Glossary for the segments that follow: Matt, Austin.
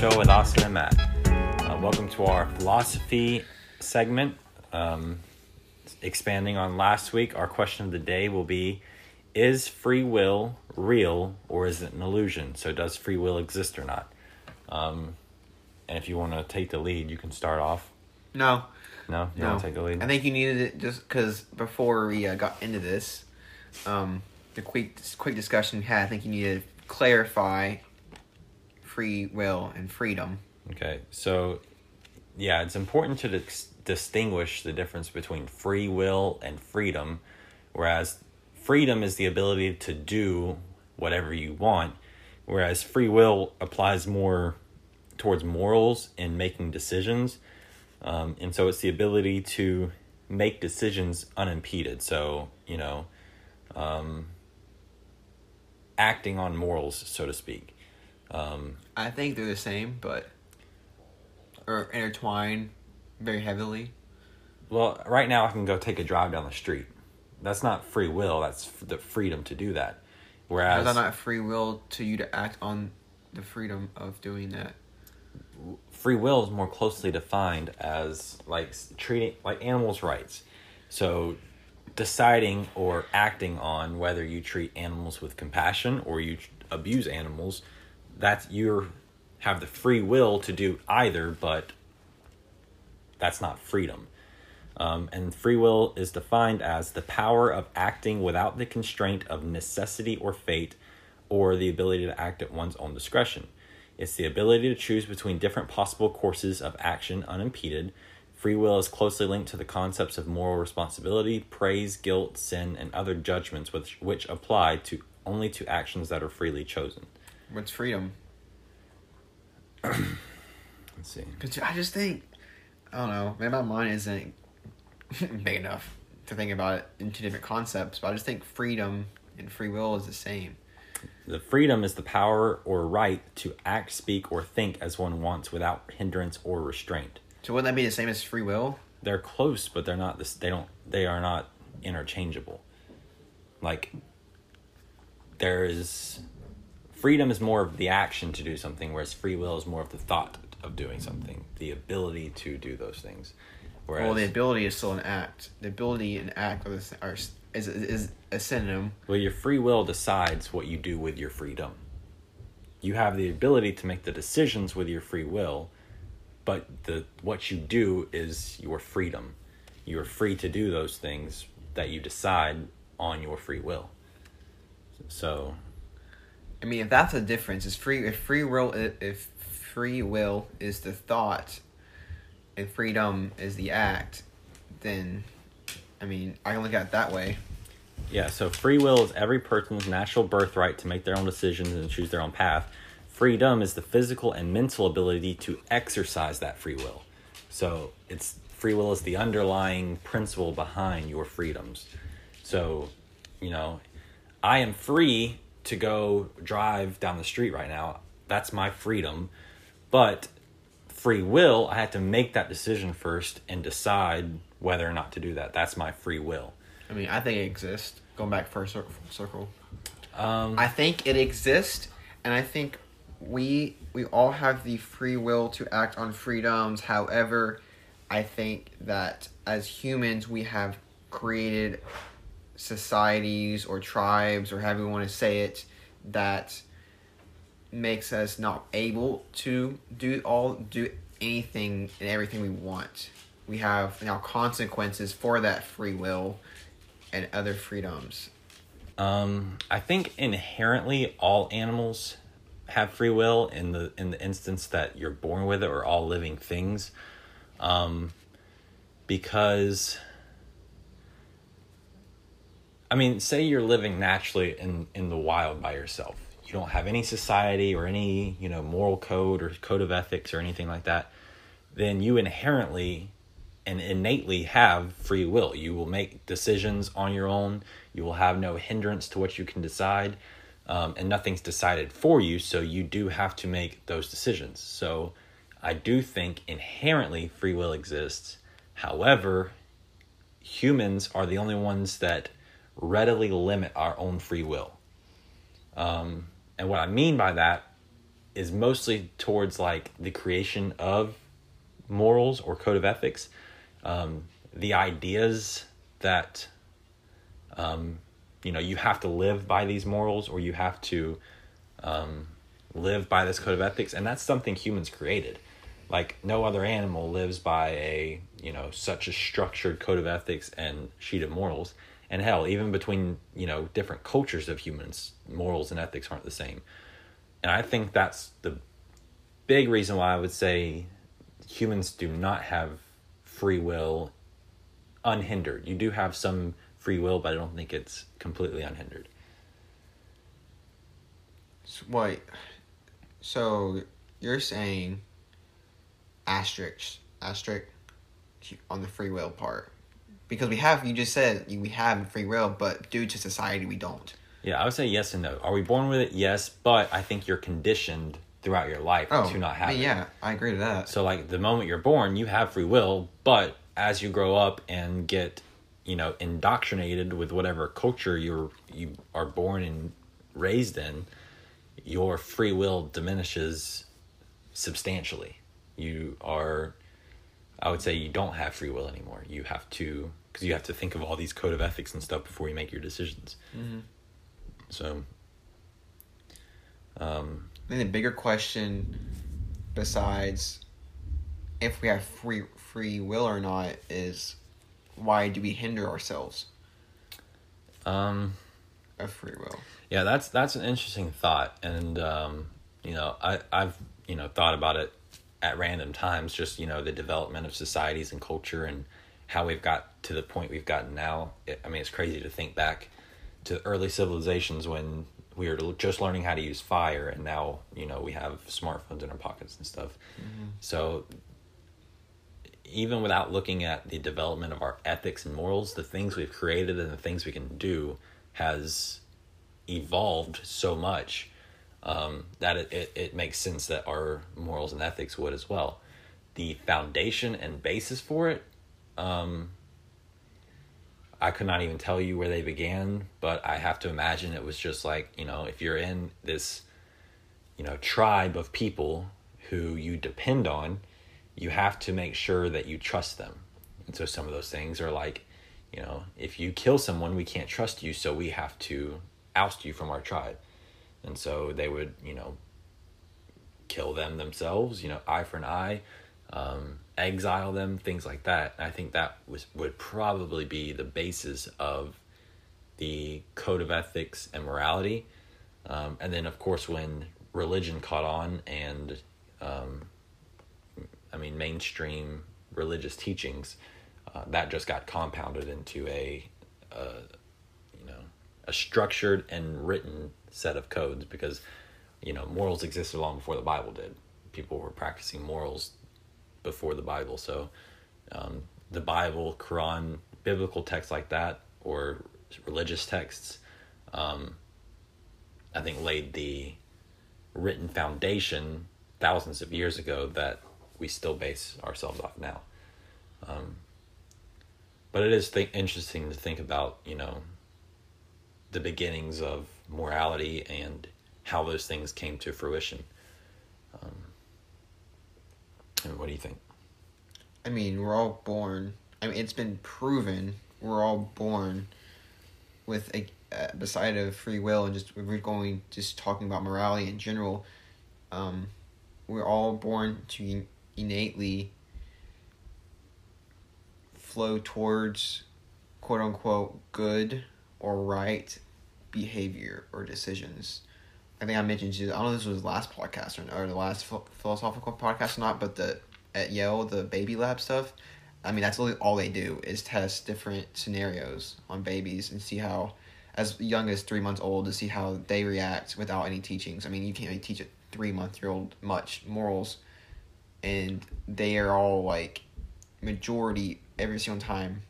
Show with Austin and Matt. Welcome to our philosophy segment. Expanding on last week, our question of the day will be, is free will real or is it an illusion? So does free will exist or not? And if you want to take the lead, you can start off. No? You want to take the lead? I think you needed it just because before we got into this, the quick discussion we had, I think you needed to clarify free will and freedom. Okay, so yeah, it's important to distinguish the difference between free will and freedom, whereas freedom is the ability to do whatever you want, whereas free will applies more towards morals and making decisions. And so it's the ability to make decisions unimpeded. So, you know, acting on morals, so to speak. I think they're the same, but or intertwined very heavily. Well, right now I can go take a drive down the street. That's not free will. That's the freedom to do that. Whereas that's not free will to you to act on the freedom of doing that. Free will is more closely defined as like treating like animals' rights. So deciding or acting on whether you treat animals with compassion or you abuse animals, that's you have the free will to do either, but that's not freedom. And free will is defined as the power of acting without the constraint of necessity or fate, or the ability to act at one's own discretion. It's the ability to choose between different possible courses of action unimpeded. Free will is closely linked to the concepts of moral responsibility, praise, guilt, sin, and other judgments which apply to only to actions that are freely chosen. What's freedom? Let's see. Cause I just think, I don't know, maybe my mind isn't big enough to think about it in two different concepts, but I just think freedom and free will is the same. The freedom is the power or right to act, speak, or think as one wants without hindrance or restraint. So wouldn't that be the same as free will? They're close, but they're not. They are not interchangeable. Like there is freedom is more of the action to do something, whereas free will is more of the thought of doing something, the ability to do those things. Whereas, well, the ability is still an act. The ability and act is a synonym. Well, your free will decides what you do with your freedom. You have the ability to make the decisions with your free will, but what you do is your freedom. You are free to do those things that you decide on your free will. So, I mean, if that's the difference, if free will is the thought, and freedom is the act, then, I mean, I can look at it that way. Yeah, so free will is every person's natural birthright to make their own decisions and choose their own path. Freedom is the physical and mental ability to exercise that free will. So it's free will is the underlying principle behind your freedoms. So, you know, I am free to go drive down the street right now. That's my freedom. But free will, I had to make that decision first and decide whether or not to do that. That's my free will. I mean, I think it exists. Going back for a circle. I think it exists, and I think we all have the free will to act on freedoms. However, I think that as humans, we have created societies or tribes or however you want to say it that makes us not able to do anything and everything we want. We have now consequences for that free will and other freedoms. I think inherently all animals have free will in the instance that you're born with it, or all living things, because I mean, say you're living naturally in the wild by yourself. You don't have any society or any, you know, moral code or code of ethics or anything like that. Then you inherently and innately have free will. You will make decisions on your own. You will have no hindrance to what you can decide. And nothing's decided for you, so you do have to make those decisions. So I do think inherently free will exists. However, humans are the only ones that readily limit our own free will. And what I mean by that is mostly towards like the creation of morals or code of ethics, the ideas that, you know, you have to live by these morals, or you have to live by this code of ethics. And that's something humans created. Like no other animal lives by a, you know, such a structured code of ethics and sheet of morals. And hell, even between, you know, different cultures of humans, morals and ethics aren't the same. And I think that's the big reason why I would say humans do not have free will unhindered. You do have some free will, but I don't think it's completely unhindered. Wait, so you're saying asterisk on the free will part. Because we have, you just said we have free will, but due to society, we don't. Yeah, I would say yes and no. Are we born with it? Yes, but I think you're conditioned throughout your life to not have it. Yeah, I agree with that. So, like, the moment you're born, you have free will, but as you grow up and get, you know, indoctrinated with whatever culture you are born and raised in, your free will diminishes substantially. You are... I would say you don't have free will anymore. You have to, because you have to think of all these code of ethics and stuff before you make your decisions. Mm-hmm. So, then the bigger question, besides if we have free will or not, is why do we hinder ourselves? Of free will. Yeah, that's an interesting thought, and you know, I've you know thought about it at random times, just, you know, the development of societies and culture and how we've got to the point we've gotten now. I mean, it's crazy to think back to early civilizations when we were just learning how to use fire, and now, you know, we have smartphones in our pockets and stuff. Mm-hmm. So even without looking at the development of our ethics and morals, the things we've created and the things we can do has evolved so much that it makes sense that our morals and ethics would as well. The foundation and basis for it, I could not even tell you where they began, but I have to imagine it was just like, you know, if you're in this, you know, tribe of people who you depend on, you have to make sure that you trust them. And so some of those things are like, you know, if you kill someone, we can't trust you, so we have to oust you from our tribe. And so they would, you know, kill them themselves, you know, eye for an eye, exile them, things like that. And I think that would probably be the basis of the code of ethics and morality. And then, of course, when religion caught on and, mainstream religious teachings, that just got compounded into a structured and written set of codes, because, you know, morals existed long before the Bible did. People were practicing morals before the Bible. So the Bible, Quran, biblical texts like that, or religious texts, I think laid the written foundation thousands of years ago that we still base ourselves off now. But it is interesting to think about, you know, the beginnings of morality and how those things came to fruition. And what do you think? I mean, we're all born. I mean, it's been proven we're all born with beside of free will, and just we're going just talking about morality in general. We're all born to innately flow towards quote unquote good or right behavior or decisions. I think I mentioned to you, I don't know if this was the last podcast or the last philosophical podcast or not, but at Yale, the baby lab stuff, I mean, that's really all they do is test different scenarios on babies and see how, as young as 3 months old, to see how they react without any teachings. I mean, you can't really teach a 3-month-year-old much morals, and they are all like majority every single time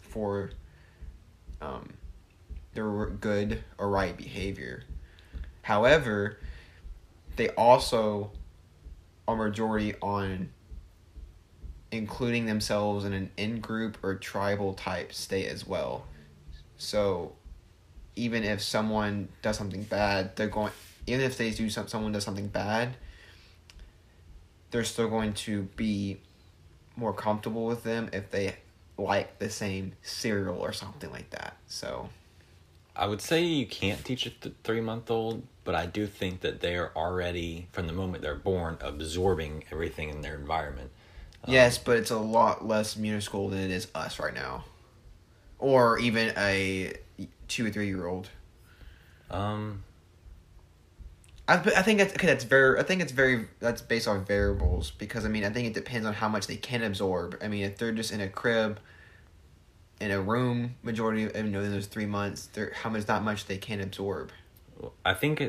for their good or right behavior. However, they also are majority on including themselves in an in-group or tribal type state as well. So even if someone does something bad, someone does something bad, they're still going to be more comfortable with them if they like the same cereal or something like that. So I would say you can't teach a 3-month-old, but I do think that they are already, from the moment they're born, absorbing everything in their environment. Yes, but it's a lot less minuscule than it is us right now. Or even a 2 or 3-year-old. I think that's based on variables, because I mean I think it depends on how much they can absorb. I mean, if they're just in a crib, in a room, majority of in those 3 months, how much that much they can absorb. I think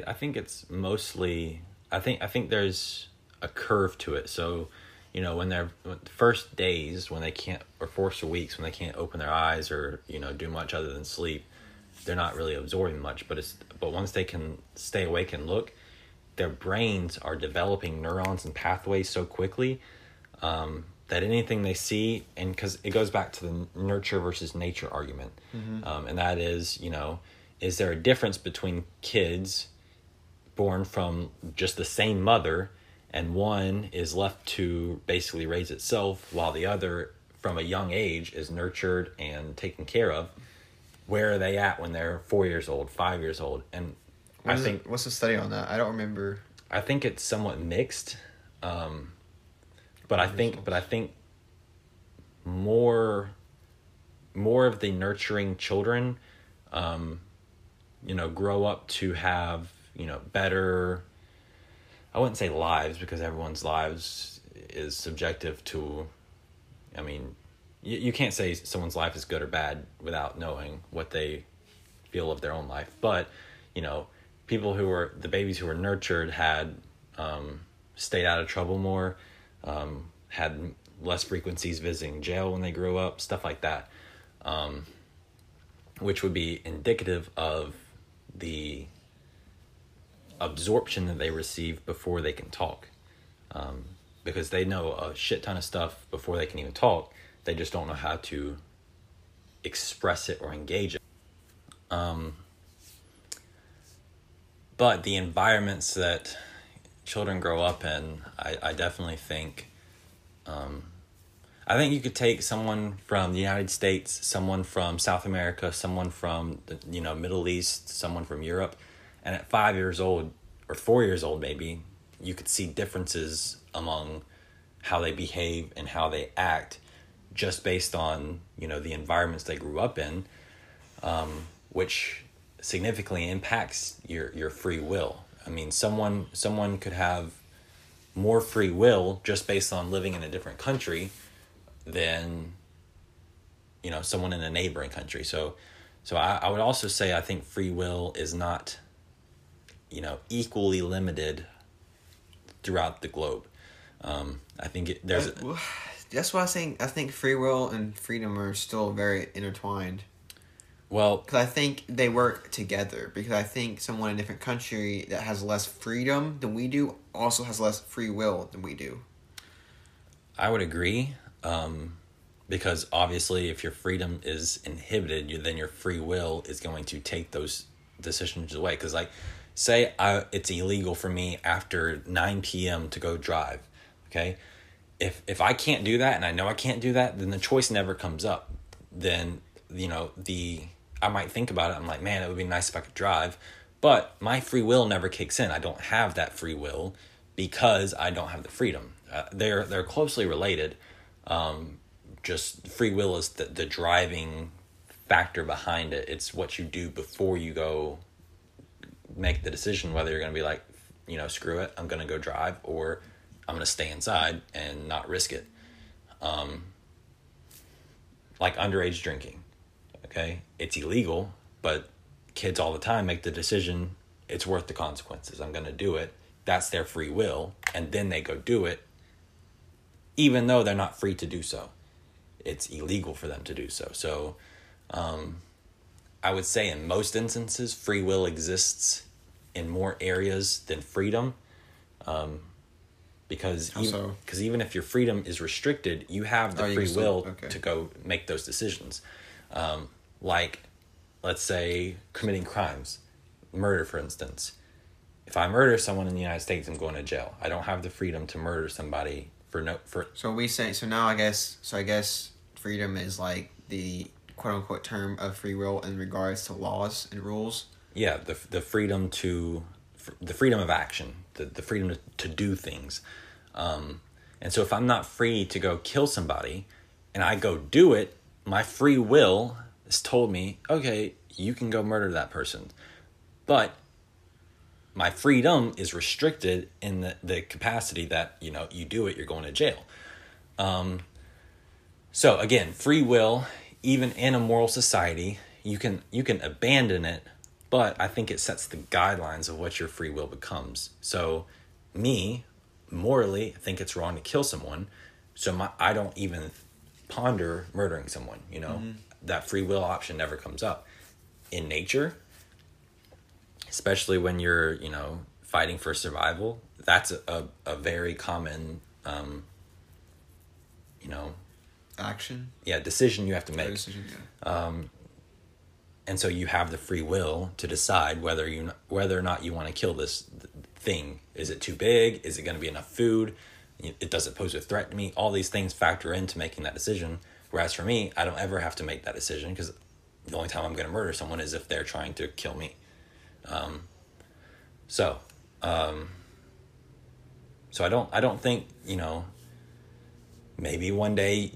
there's a curve to it. So, you know, when they're first days when they can't, or first weeks when they can't open their eyes or, you know, do much other than sleep, they're not really absorbing much. But once they can stay awake and look, their brains are developing neurons and pathways so quickly that anything they see, and because it goes back to the nurture versus nature argument, mm-hmm. And that is, you know, is there a difference between kids born from just the same mother and one is left to basically raise itself while the other from a young age is nurtured and taken care of? Where are they at when they're 4 years old, 5 years old? And what's the study on that? I don't remember. I think it's somewhat mixed. But I think more of the nurturing children, you know, grow up to have, you know, better, I wouldn't say lives, because everyone's lives is subjective to, I mean, you can't say someone's life is good or bad without knowing what they feel of their own life. But, you know, people who were, the babies who were nurtured had stayed out of trouble more, had less frequencies visiting jail when they grew up, stuff like that, which would be indicative of the absorption that they receive before they can talk, because they know a shit ton of stuff before they can even talk. They just don't know how to express it or engage it. But the environments that children grow up in, I definitely think, I think you could take someone from the United States, someone from South America, someone from the, you know, Middle East, someone from Europe, and at 5 years old or 4 years old maybe, you could see differences among how they behave and how they act, just based on, you know, the environments they grew up in, which significantly impacts your free will. I mean, someone could have more free will just based on living in a different country than, you know, someone in a neighboring country. So I would also say I think free will is not, you know, equally limited throughout the globe. I think there's... That's why I'm saying I think free will and freedom are still very intertwined. Well, because I think they work together. Because I think someone in a different country that has less freedom than we do also has less free will than we do. I would agree, because obviously, if your freedom is inhibited, then your free will is going to take those decisions away. Because, like, say it's illegal for me after 9 p.m. to go drive. Okay. If I can't do that, and I know I can't do that, then the choice never comes up. Then, you know, I might think about it. I'm like, man, it would be nice if I could drive. But my free will never kicks in. I don't have that free will because I don't have the freedom. They're closely related. Just free will is the driving factor behind it. It's what you do before you go make the decision whether you're going to be like, you know, screw it, I'm going to go drive, or I'm going to stay inside and not risk it. Like underage drinking, okay? It's illegal, but kids all the time make the decision, it's worth the consequences, I'm going to do it. That's their free will, and then they go do it, even though they're not free to do so. It's illegal for them to do so. So I would say in most instances, free will exists in more areas than freedom. Because even if your freedom is restricted, you have the free will to go make those decisions. Like, let's say, committing crimes, murder, for instance. If I murder someone in the United States, I'm going to jail. I don't have the freedom to murder somebody for. So I guess freedom is like the quote unquote term of free will in regards to laws and rules. Yeah, the freedom of action, the freedom to do things. And so if I'm not free to go kill somebody and I go do it, my free will has told me, okay, you can go murder that person. But my freedom is restricted in the capacity that, you know, you do it, you're going to jail. So again, free will, even in a moral society, you can abandon it, but I think it sets the guidelines of what your free will becomes. So me, morally, I think it's wrong to kill someone. So I don't even ponder murdering someone, you know. Mm-hmm. That free will option never comes up. In nature, especially when you're, you know, fighting for survival, that's a very common, you know... action? Yeah, decision you have to make. Decision, yeah. And so you have the free will to decide whether or not you want to kill this thing. Is it too big? Is it going to be enough food? It doesn't pose a threat to me. All these things factor into making that decision. Whereas for me, I don't ever have to make that decision because the only time I'm going to murder someone is if they're trying to kill me. So I don't think, you know, maybe one day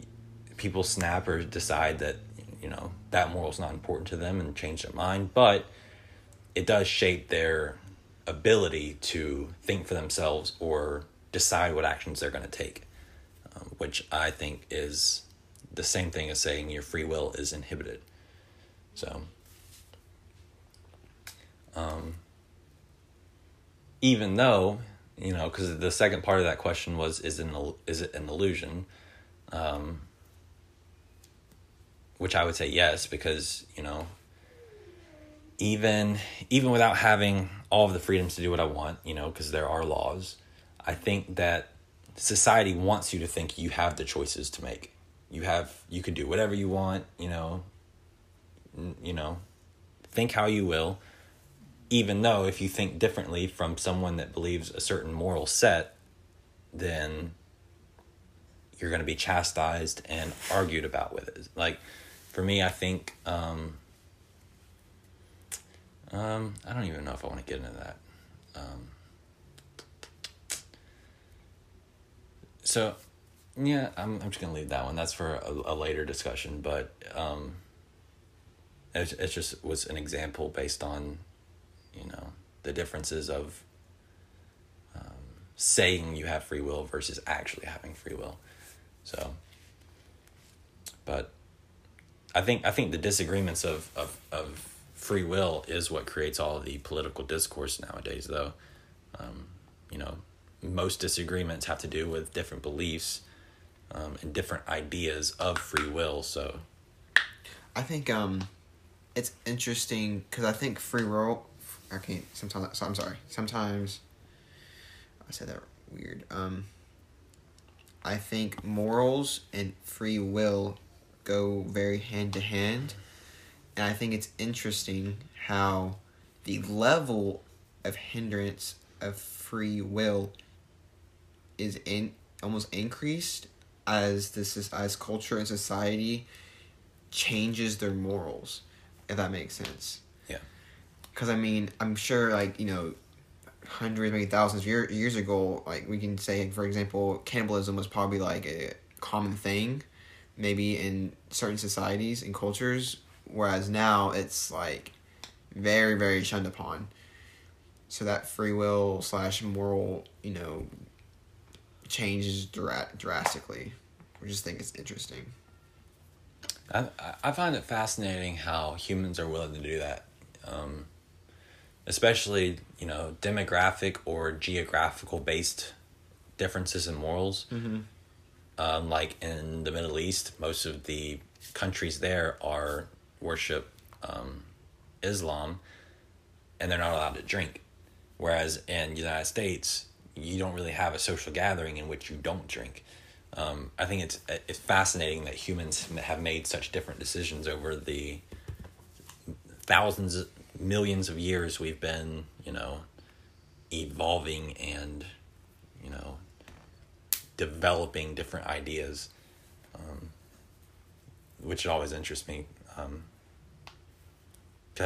people snap or decide that, you know, that moral is not important to them and change their mind, but it does shape their ability to think for themselves or decide what actions they're going to take, which I think is the same thing as saying your free will is inhibited. So, even though, you know, because the second part of that question was, is it an illusion? Which I would say yes, because, you know, even without having all of the freedoms to do what I want, you know, because there are laws, I think that society wants you to think you have the choices to make. You could do whatever you want, you know, think how you will, even though if you think differently from someone that believes a certain moral set, then you're going to be chastised and argued about with it. Like, for me, I think, I don't even know if I want to get into that. So yeah, I'm just going to leave that one. That's for a later discussion, but, it just was an example based on, you know, the differences of saying you have free will versus actually having free will. So, but I think the disagreements of free will is what creates all the political discourse nowadays, though. You know, most disagreements have to do with different beliefs and different ideas of free will. So, I think it's interesting because I think free will. I can't. Sometimes, so I'm sorry. Sometimes I said that weird. I think morals and free will go very hand to hand, and I think it's interesting how the level of hindrance of free will is almost increased as culture and society changes their morals. If that makes sense. Yeah. Because, I mean, I'm sure, like, you know, hundreds, maybe thousands of years ago, like, we can say, for example, cannibalism was probably, like, a common thing, maybe in certain societies and cultures, whereas now it's, like, very, very shunned upon. So that free will / moral, you know, changes drastically. I just think it's interesting. I find it fascinating how humans are willing to do that. Especially, you know, demographic or geographical based differences in morals. Mm-hmm. Like in the Middle East, most of the countries there worship Islam, and they're not allowed to drink. Whereas in the United States, you don't really have a social gathering in which you don't drink. I think it's fascinating that humans have made such different decisions over the thousands, millions of years we've been, you know, evolving and, you know, developing different ideas, which always interests me. I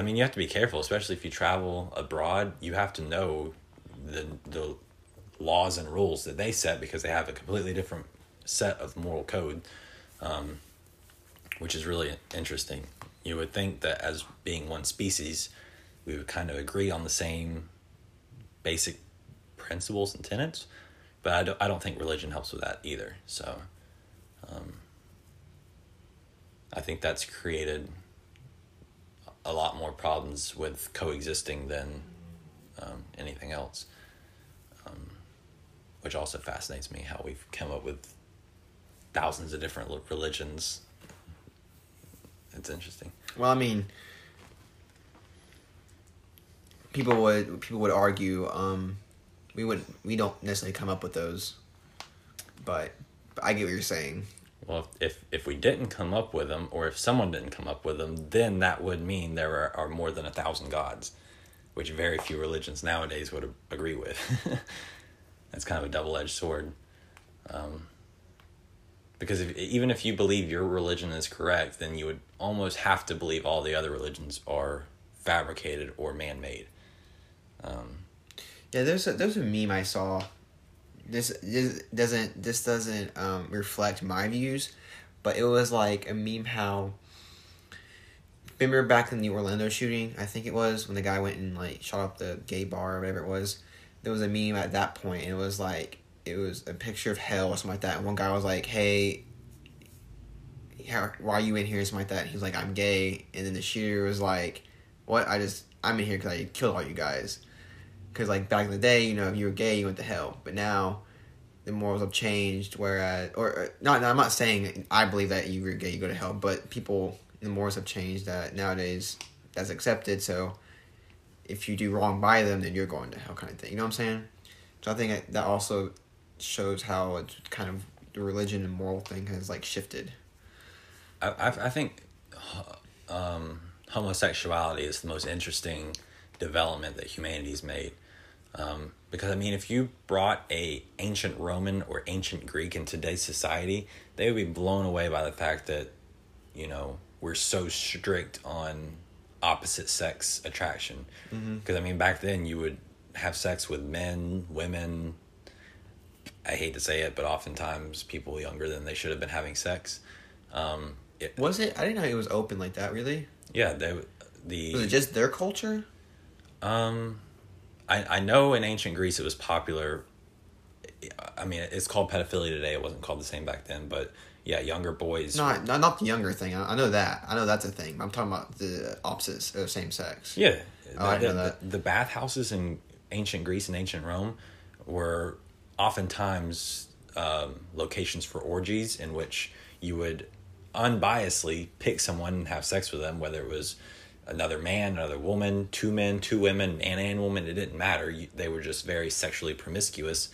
mean, you have to be careful, especially if you travel abroad. You have to know the laws and rules that they set, because they have a completely different set of moral code, which is really interesting. You would think that as being one species, we would kind of agree on the same basic principles and tenets, but I don't think religion helps with that either. So I think that's created a lot more problems with coexisting than anything else, which also fascinates me how we've come up with thousands of different religions. It's interesting. Well, I mean, people would argue we don't necessarily come up with those, but I get what you're saying. Well, if we didn't come up with them, or if someone didn't come up with them, then that would mean there are more than 1,000 gods, which very few religions nowadays would agree with. That's kind of a double-edged sword. Because even if you believe your religion is correct, then you would almost have to believe all the other religions are fabricated or man-made. Yeah, there's a meme I saw. This doesn't reflect my views, but it was like a meme how, remember back in the Orlando shooting, I think it was, when the guy went and like shot up the gay bar or whatever it was, there was a meme at that point, and it was a picture of hell or something like that, and one guy was like, hey, why are you in here, or something like that, and he was like, I'm gay, and then the shooter was like, what, I'm in here because I killed all you guys. Because, like, back in the day, you know, if you were gay, you went to hell. But now, the morals have changed, whereas... I'm not saying I believe that if you were gay, you go to hell. But the morals have changed that nowadays that's accepted. So, if you do wrong by them, then you're going to hell, kind of thing. You know what I'm saying? So, I think that also shows how it's kind of the religion and moral thing has, like, shifted. I think homosexuality is the most interesting development that humanity's made. Because, I mean, if you brought a ancient Roman or ancient Greek in today's society, they would be blown away by the fact that, you know, we're so strict on opposite sex attraction. Because, I mean, back then you would have sex with men, women. I hate to say it, but oftentimes people younger than they should have been having sex. Was it? I didn't know it was open like that, really. Yeah. Was it just their culture? I know in ancient Greece it was popular. I mean, it's called pedophilia today. It wasn't called the same back then, but yeah, younger boys. Not the younger thing. I know that. I know that's a thing. I'm talking about the opposites of same sex. Yeah, I know that the bathhouses in ancient Greece and ancient Rome were oftentimes locations for orgies in which you would unbiasedly pick someone and have sex with them, whether it was another man, another woman, two men, two women, man and woman, it didn't matter. They were just very sexually promiscuous.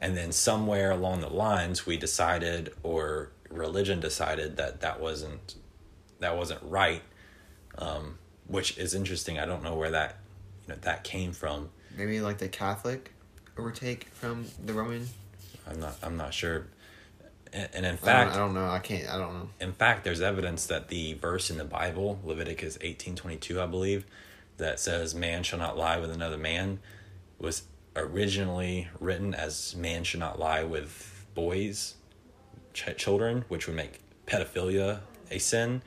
And then somewhere along the lines, we decided, or religion decided, that wasn't right, which is interesting. I don't know where that, you know, that came from. Maybe like the Catholic overtake from the Roman. I'm not sure. And in fact, I don't know. In fact, there's evidence that the verse in the Bible, Leviticus 18:22, I believe, that says man shall not lie with another man, was originally written as man should not lie with boys, children, which would make pedophilia a sin.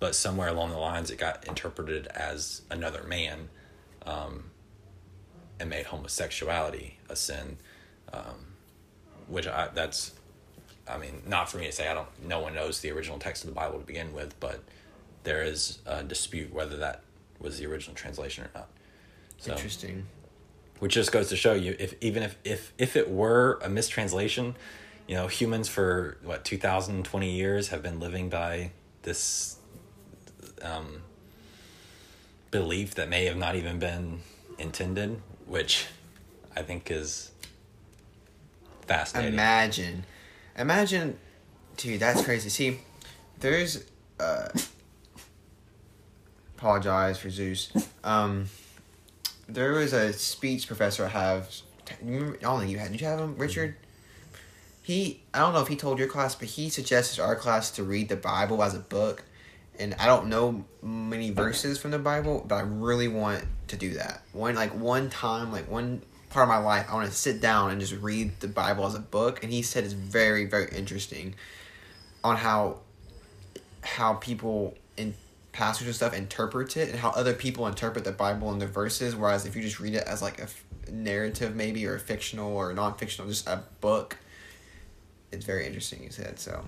But somewhere along the lines, it got interpreted as another man, and made homosexuality a sin, not for me to say. No one knows the original text of the Bible to begin with, but there is a dispute whether that was the original translation or not. So, interesting. Which just goes to show you, if it were a mistranslation, you know, humans for 2020 years have been living by this belief that may have not even been intended, which I think is fascinating. Imagine, dude, that's crazy. See, there's, apologize for Zeus. there was a speech professor I have. I don't think you had. Did you have him, Richard? He, I don't know if he told your class, but he suggested our class to read the Bible as a book. And I don't know many verses from the Bible, but I really want to do that. One part of my life, I want to sit down and just read the Bible as a book. And he said it's very, very interesting on how people in pastors and stuff interpret it and how other people interpret the Bible and the verses. Whereas if you just read it as like a narrative maybe, or a fictional or non-fictional, just a book, it's very interesting, you said. So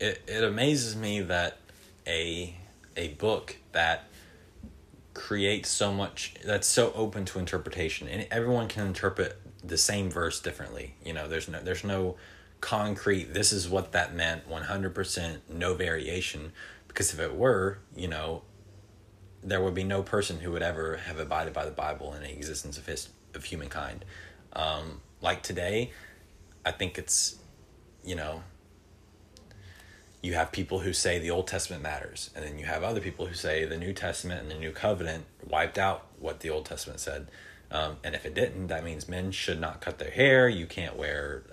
it amazes me that a book that creates so much, that's so open to interpretation, and everyone can interpret the same verse differently. You know, there's no concrete, this is what that meant, 100%, no variation, because if it were, you know, there would be no person who would ever have abided by the Bible in the existence of humankind. Like today, I think it's, you know, you have people who say the Old Testament matters, and then you have other people who say the New Testament and the New Covenant wiped out what the Old Testament said. And if it didn't, that means men should not cut their hair. You can't wear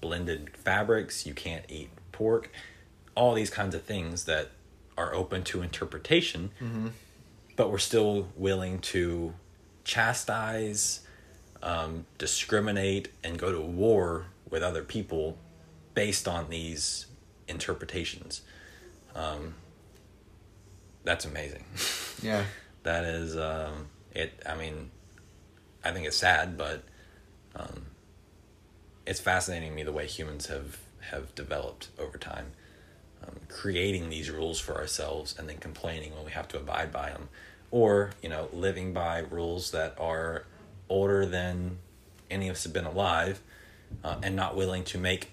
blended fabrics. You can't eat pork. All these kinds of things that are open to interpretation, mm-hmm. but we're still willing to chastise, discriminate, and go to war with other people based on these interpretations. That's amazing. Yeah. That is, I think it's sad, but it's fascinating to me the way humans have developed over time, creating these rules for ourselves and then complaining when we have to abide by them, or, you know, living by rules that are older than any of us have been alive, and not willing to make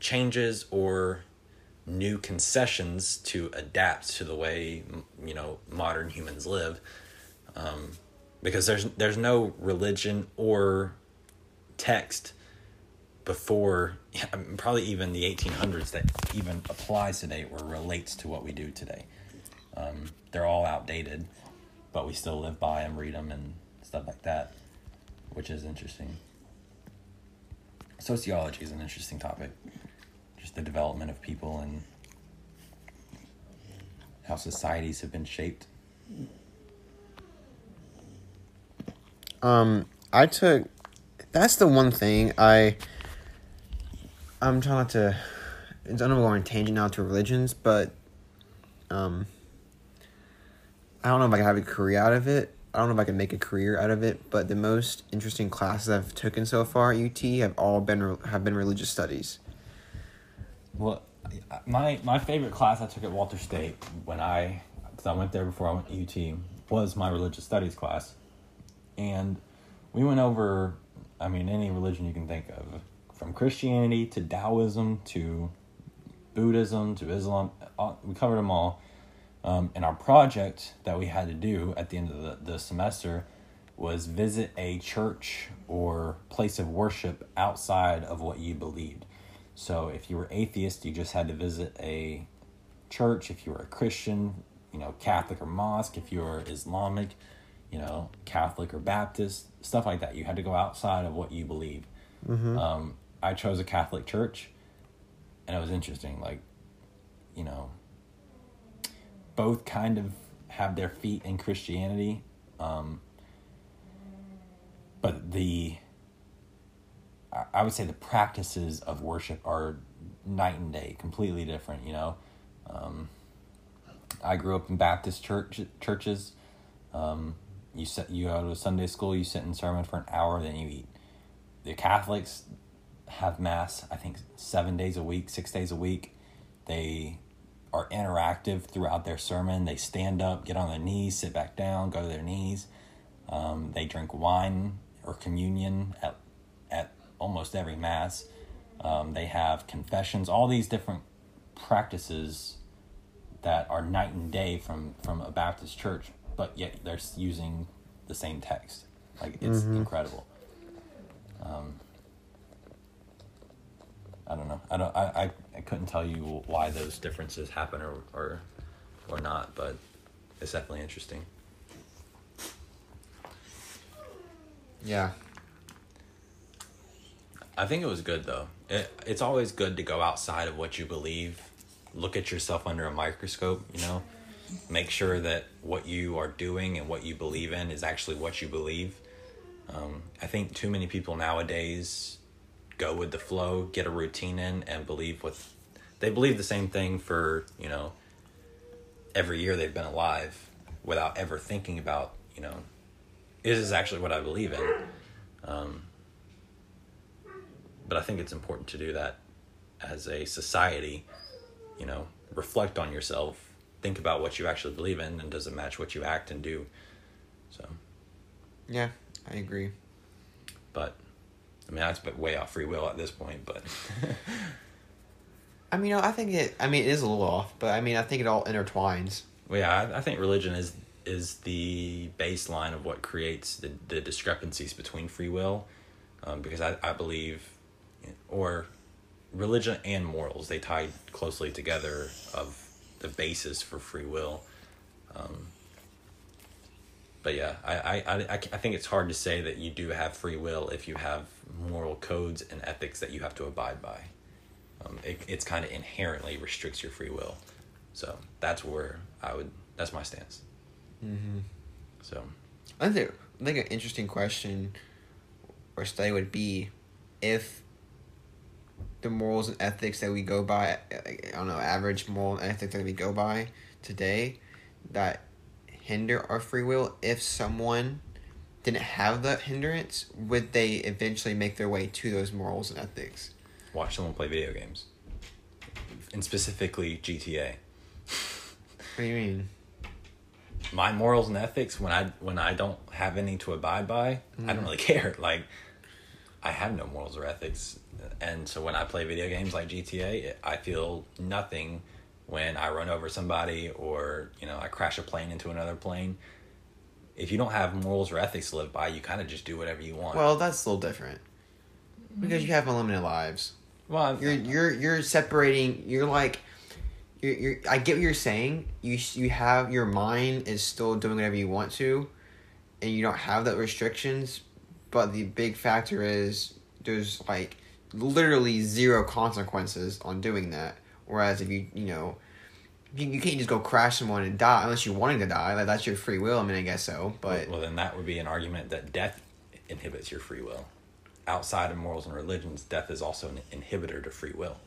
changes or new concessions to adapt to the way, you know, modern humans live. Because there's no religion or text before, probably even the 1800s, that even applies today or relates to what we do today. They're all outdated, but we still live by them, read them, and stuff like that, which is interesting. Sociology is an interesting topic. Just the development of people and how societies have been shaped. That's the one thing I'm trying not to, it's going to go on a tangent now to religions, but, I don't know if I can have a career out of it. I don't know if I can make a career out of it, but the most interesting classes I've taken so far at UT have been religious studies. Well, my favorite class I took at Walter State because I went there before I went to UT, was my religious studies class. And we went over, I mean, any religion you can think of, from Christianity to Taoism to Buddhism to Islam. We covered them all. And our project that we had to do at the end of the semester was visit a church or place of worship outside of what you believed. So if you were atheist, you just had to visit a church. If you were a Christian, you know, Catholic or mosque. If you were Islamic, you know, Catholic or Baptist, stuff like that. You had to go outside of what you believe. Mm-hmm. I chose a Catholic church, and it was interesting. Like, you know, both kind of have their feet in Christianity, but I would say the practices of worship are night and day, completely different. You know, I grew up in Baptist churches. You go to Sunday school, you sit in sermon for an hour, then you eat. The Catholics have mass, I think, 6 days a week. They are interactive throughout their sermon. They stand up, get on their knees, sit back down, go to their knees. They drink wine or communion at almost every mass. They have confessions, all these different practices that are night and day from a Baptist church. But yet they're using the same text. Like, it's mm-hmm. incredible. I don't know. I couldn't tell you why those differences happen or not, but it's definitely interesting. Yeah. I think it was good, though. It's always good to go outside of what you believe. Look at yourself under a microscope, you know. Make sure that what you are doing and what you believe in is actually what you believe. I think too many people nowadays go with the flow, get a routine in, and believe the same thing for, you know, every year they've been alive without ever thinking about, you know, is this actually what I believe in? But I think it's important to do that as a society, you know, reflect on yourself, think about what you actually believe in, and does it match what you act and do? So. Yeah, I agree. But, I mean, that's way off free will at this point, but. I mean, I think it is a little off, but I mean, I think it all intertwines. Well, yeah, I think religion is the baseline of what creates the discrepancies between free will. Because I believe, or religion and morals, they tie closely together of the basis for free will. But yeah, I think it's hard to say that you do have free will if you have moral codes and ethics that you have to abide by. It's kind of inherently restricts your free will. So that's where that's my stance. Mm-hmm. So I think an interesting question or study would be if the morals and ethics that we go by, average moral and ethics that we go by today that hinder our free will, if someone didn't have that hindrance, would they eventually make their way to those morals and ethics? Watch someone play video games. And specifically GTA. What do you mean? My morals and ethics, when I don't have any to abide by, I don't really care. Like, I have no morals or ethics, and so when I play video games like GTA, I feel nothing when I run over somebody or, you know, I crash a plane into another plane. If you don't have morals or ethics to live by, you kind of just do whatever you want. Well, that's a little different because you have unlimited lives. Well, you're separating. You're like. You're, I get what you're saying. You have your mind is still doing whatever you want to, and you don't have that restrictions. But the big factor is there's like literally zero consequences on doing that. Whereas if you can't just go crash someone and die unless you're wanting to die. Like that's your free will. I mean, I guess so. But well, then that would be an argument that death inhibits your free will. Outside of morals and religions, death is also an inhibitor to free will.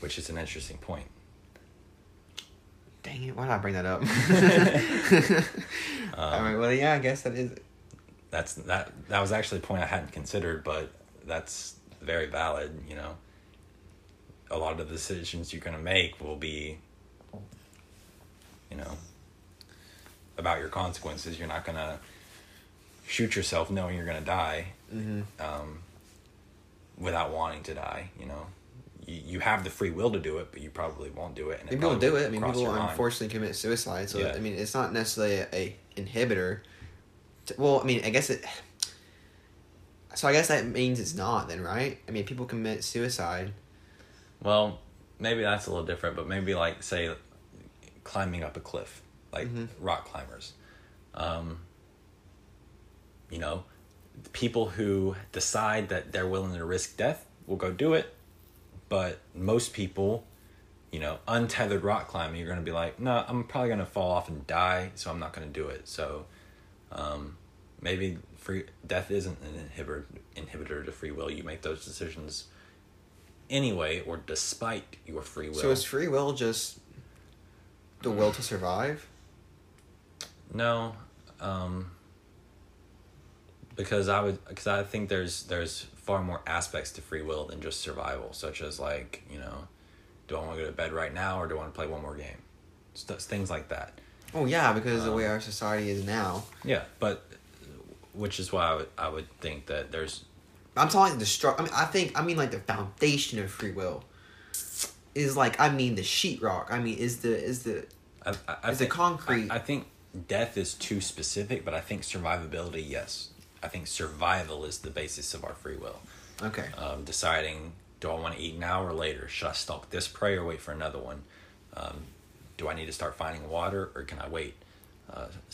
Which is an interesting point. Dang it, why did I bring that up? All right, well, yeah, I guess that is it. That was actually a point I hadn't considered, but that's very valid, you know. A lot of the decisions you're going to make will be, you know, about your consequences. You're not going to shoot yourself knowing you're going to die without wanting to die, you know. You have the free will to do it, but you probably won't do it. And people do it. I mean, people unfortunately commit suicide. So, yeah. I mean, it's not necessarily an inhibitor. Well, I mean, I guess it... So, I guess that means it's not then, right? I mean, people commit suicide. Well, maybe that's a little different, but maybe, like, say, climbing up a cliff. Like, rock climbers. You know, people who decide that they're willing to risk death will go do it. But most people, you know, untethered rock climbing, you're going to be like, no, I'm probably going to fall off and die, so I'm not going to do it. So maybe death isn't an inhibitor to free will. You make those decisions anyway or despite your free will. So is free will just the will to survive? No, because I think there's far more aspects to free will than just survival, such as, like, you know, do I want to go to bed right now or do I want to play one more game? Things like that. Oh yeah, because the way our society is now. Yeah, but which is why I would think that there's. I'm talking the structure. I mean like the foundation of free will is like the sheetrock. I mean is the concrete. I think death is too specific, but I think survivability, yes. I think survival is the basis of our free will. Okay. Deciding, do I want to eat now or later? Should I stalk this prey or wait for another one? Do I need to start finding water or can I wait?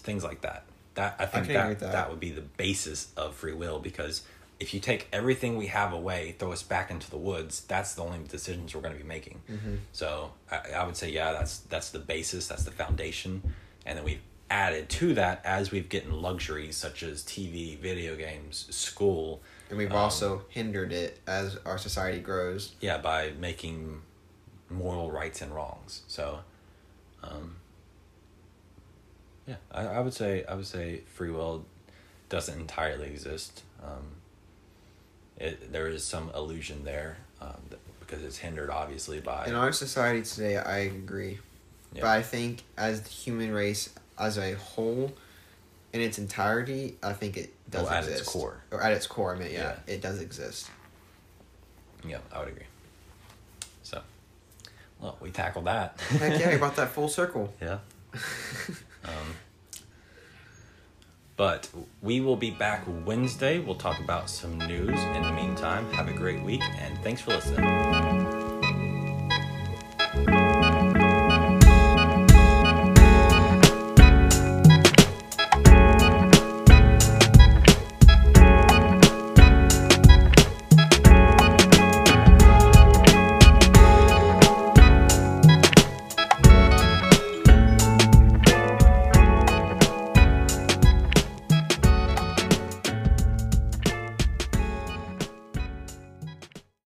Things like that. I think that would be the basis of free will, because if you take everything we have away, throw us back into the woods, that's the only decisions we're going to be making. Mm-hmm. So I would say, yeah, that's the basis, that's the foundation. And then we've added to that as we've gotten luxuries such as TV, video games, school. And we've also hindered it as our society grows. Yeah, by making moral rights and wrongs. So, yeah, I would say free will doesn't entirely exist. There is some illusion there, because it's hindered, obviously, by... In our society today, I agree. Yeah. But I think as the human race as a whole, in its entirety, I think it does exist. At its core. Or at its core, I mean, yeah, it does exist. Yeah, I would agree. So, well, we tackled that. Heck yeah, we brought that full circle. Yeah. But we will be back Wednesday. We'll talk about some news. In the meantime, have a great week, and thanks for listening.